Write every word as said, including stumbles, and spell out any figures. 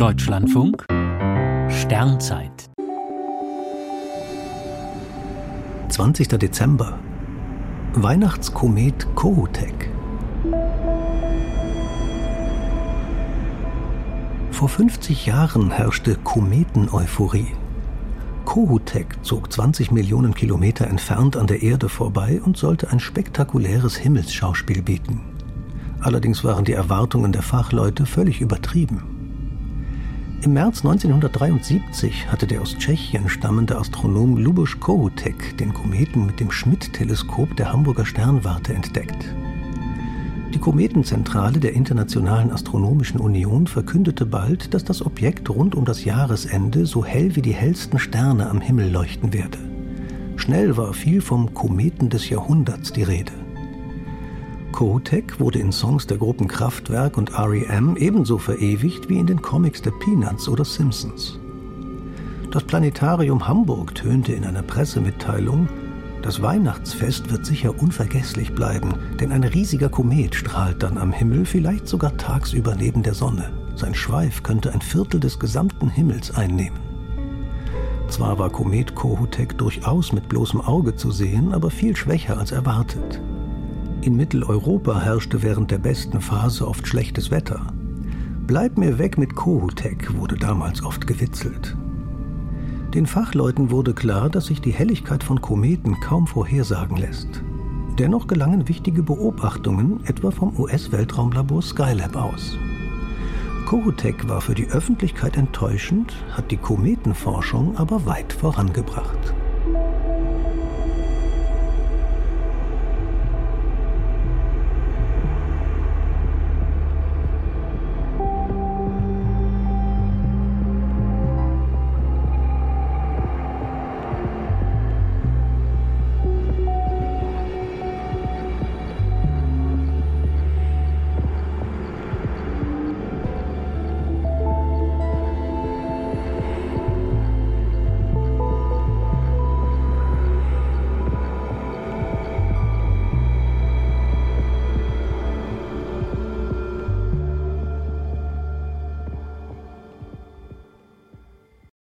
Deutschlandfunk Sternzeit zwanzigster Dezember Weihnachtskomet Kohoutek. Vor fünfzig Jahren herrschte Kometen-Euphorie. Kohoutek zog zwanzig Millionen Kilometer entfernt an der Erde vorbei und sollte ein spektakuläres Himmelsschauspiel bieten. Allerdings waren die Erwartungen der Fachleute völlig übertrieben. Im März neunzehnhundertdreiundsiebzig hatte der aus Tschechien stammende Astronom Luboš Kohoutek den Kometen mit dem Schmidt-Teleskop der Hamburger Sternwarte entdeckt. Die Kometenzentrale der Internationalen Astronomischen Union verkündete bald, dass das Objekt rund um das Jahresende so hell wie die hellsten Sterne am Himmel leuchten werde. Schnell war viel vom Kometen des Jahrhunderts die Rede. Kohoutek wurde in Songs der Gruppen Kraftwerk und R E M ebenso verewigt wie in den Comics der Peanuts oder Simpsons. Das Planetarium Hamburg tönte in einer Pressemitteilung: Das Weihnachtsfest wird sicher unvergesslich bleiben, denn ein riesiger Komet strahlt dann am Himmel, vielleicht sogar tagsüber neben der Sonne. Sein Schweif könnte ein Viertel des gesamten Himmels einnehmen. Zwar war Komet Kohoutek durchaus mit bloßem Auge zu sehen, aber viel schwächer als erwartet. In Mitteleuropa herrschte während der besten Phase oft schlechtes Wetter. Bleib mir weg mit Kohoutek, wurde damals oft gewitzelt. Den Fachleuten wurde klar, dass sich die Helligkeit von Kometen kaum vorhersagen lässt. Dennoch gelangen wichtige Beobachtungen, etwa vom U S-Weltraumlabor Skylab aus. Kohoutek war für die Öffentlichkeit enttäuschend, hat die Kometenforschung aber weit vorangebracht.